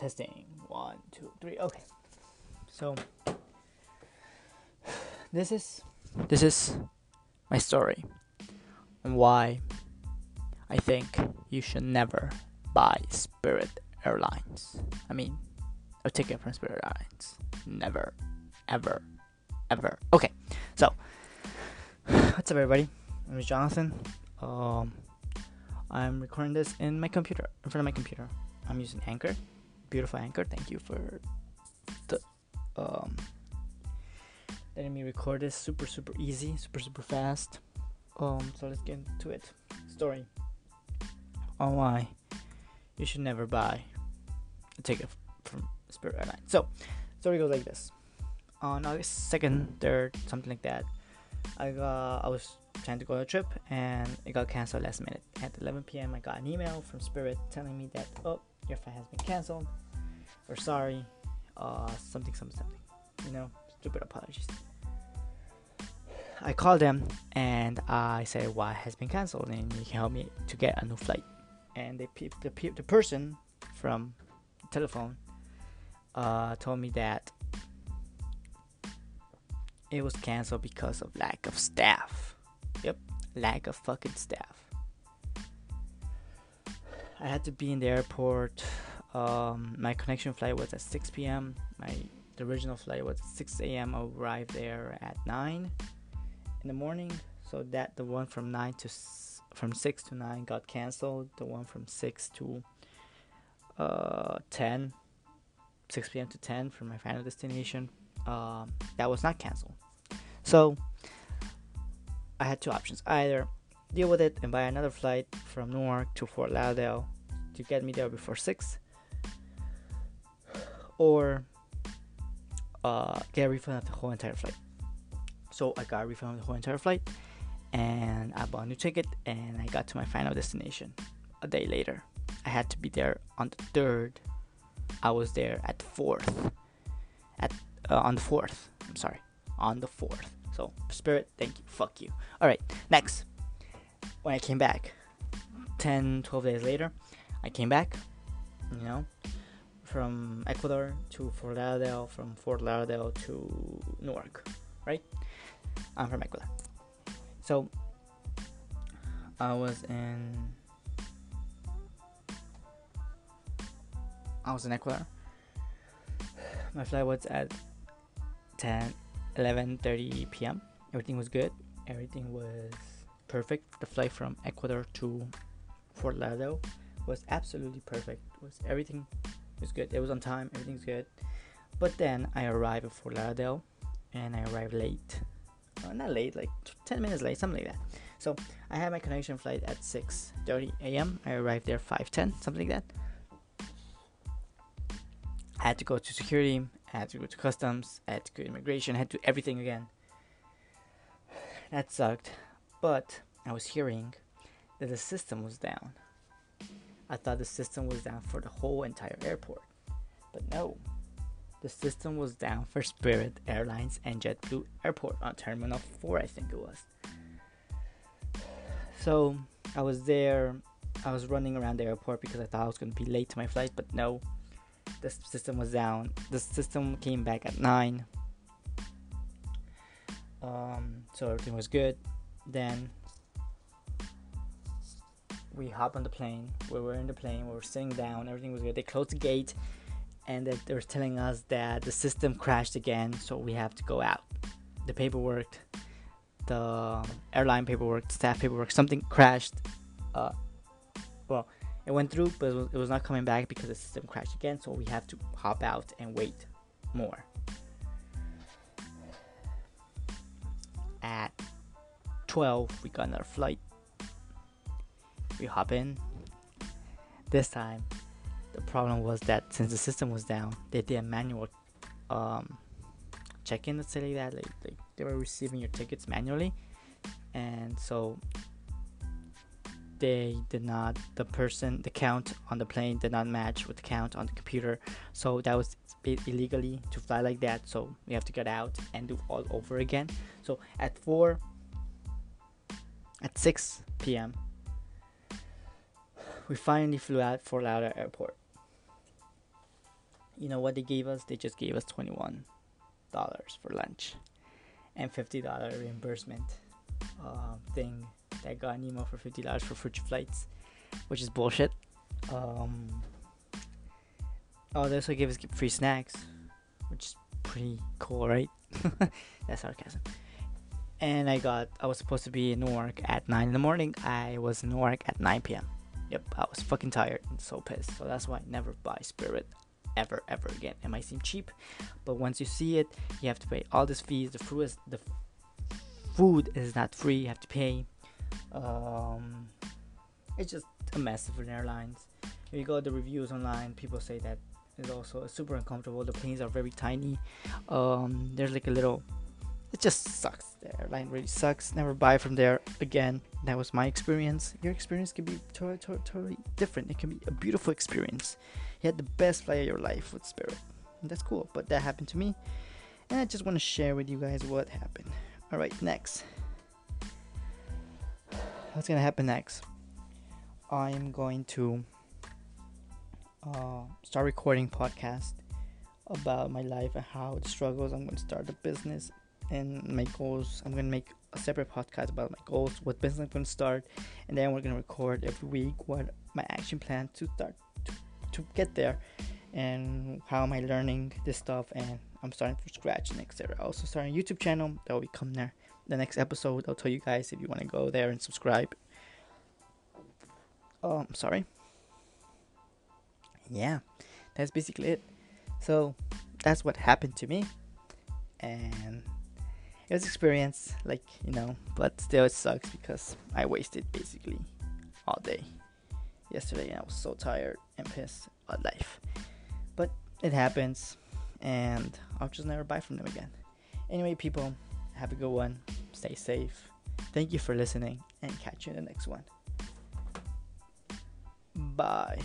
Testing. 1, 2, 3. Okay. So this is my story on why I think you should never buy Spirit Airlines. I mean, a ticket from Spirit Airlines. Never, ever, ever. Okay. So what's up, everybody? My name is Jonathan. I'm recording this in my computer, in front of my computer. I'm using Anchor, beautiful Anchor. Thank you for letting me record this super easy, super fast. So let's get into it. Story on why you should never buy a ticket from Spirit Airlines. So, story goes like this: on August 2nd, 3rd, something like that, I was trying to go on a trip, and it got canceled last minute. At 11 p.m., I got an email from Spirit telling me that, oh, your flight has been canceled. We're sorry. Something. You know, stupid apologies. I called them and I said, why has been canceled? And you can help me to get a new flight. And the person from the telephone told me that it was canceled because of lack of staff. Yep, lack of fucking staff. I had to be in the airport. My connection flight was at 6 p.m. The original flight was at 6 a.m. I arrived there at 9 in the morning. So that the one from 6 to 9 got canceled. The one from 6 to 10, 6 p.m. to 10 for my final destination, that was not canceled. So I had two options: either deal with it and buy another flight from Newark to Fort Lauderdale to get me there before 6, or get a refund of the whole entire flight. So I got a refund of the whole entire flight, and I bought a new ticket, and I got to my final destination a day later. I had to be there on the 3rd. I was there at 4th. On the 4th. So, Spirit, thank you. Fuck you. Alright, next. When I came back, 10, 12 days later, I came back, you know, from Ecuador to Fort Lauderdale, from Fort Lauderdale to Newark, right? I'm from Ecuador. So, I was in Ecuador. My flight was at 11:30 p.m. Everything was good. Everything was perfect. The flight from Ecuador to Fort Lauderdale was absolutely perfect. Everything was good. It was on time. Everything's good. But then I arrived at Fort Lauderdale, and I arrived late. Well, not late, like 10 minutes late, something like that. So I had my connection flight at 6:30 a.m. I arrived there 5:10, something like that. I had to go to security, I had to go to customs, I had to go to immigration, I had to do everything again. That sucked. But I was hearing that the system was down. I thought the system was down for the whole entire airport. But no, the system was down for Spirit Airlines and JetBlue Airport on Terminal 4, I think it was. So I was there, I was running around the airport because I thought I was going to be late to my flight, but no. The system was down. The system came back at 9. So everything was good. Then we hopped on the plane. We were in the plane. We were sitting down. Everything was good. They closed the gate, and that they were telling us that the system crashed again. So we have to go out. The paperwork, the airline paperwork, the staff paperwork, something crashed. It went through, but it was not coming back because the system crashed again, so we have to hop out and wait more. At 12, we got another flight. We hop in. This time, the problem was that since the system was down, they did a manual check-in, let's say like that. Like they were receiving your tickets manually, and so the person, the count on the plane did not match with the count on the computer, so that was illegally to fly like that. So we have to get out and do all over again. So at 6 p.m. we finally flew out Fort Lauderdale Airport. you know what they gave us? They just gave us $21 for lunch and $50 reimbursement thing that got an email for $50 for future flights, which is bullshit. Oh, they also gave us free snacks, which is pretty cool, right? That's sarcasm. And I was supposed to be in Newark at 9 in the morning. I was in Newark at 9 p.m. Yep, I was fucking tired and so pissed. So that's why I never buy Spirit ever again. It might seem cheap, but once you see it, you have to pay all these fees. The food is not free. You have to pay. It's just a mess for the airlines. If you go to the reviews online, people say that it's also super uncomfortable. The planes are very tiny. There's like a little... It just sucks. The airline really sucks. Never buy from there again. That was my experience. Your experience can be totally different. It can be a beautiful experience. You had the best flight of your life with Spirit. And that's cool. But that happened to me. And I just want to share with you guys what happened. Alright, next. What's going to happen next? I'm going to start recording podcast about my life and how it struggles. I'm going to start a business and my goals. I'm going to make a separate podcast about my goals, what business I'm going to start, and then we're going to record every week what my action plan to start to get there and how am I learning this stuff. And I'm starting from scratch next year. I also start a YouTube channel that will come there. The next episode I'll tell you guys if you want to go there and subscribe. Yeah, that's basically it. So that's what happened to me, and it was experience, like, you know, but still it sucks because I wasted basically all day yesterday, and I was so tired and pissed at life. But it happens, and I'll just never buy from them again. Anyway, people, have a good one. Stay safe. Thank you for listening, and catch you in the next one. Bye.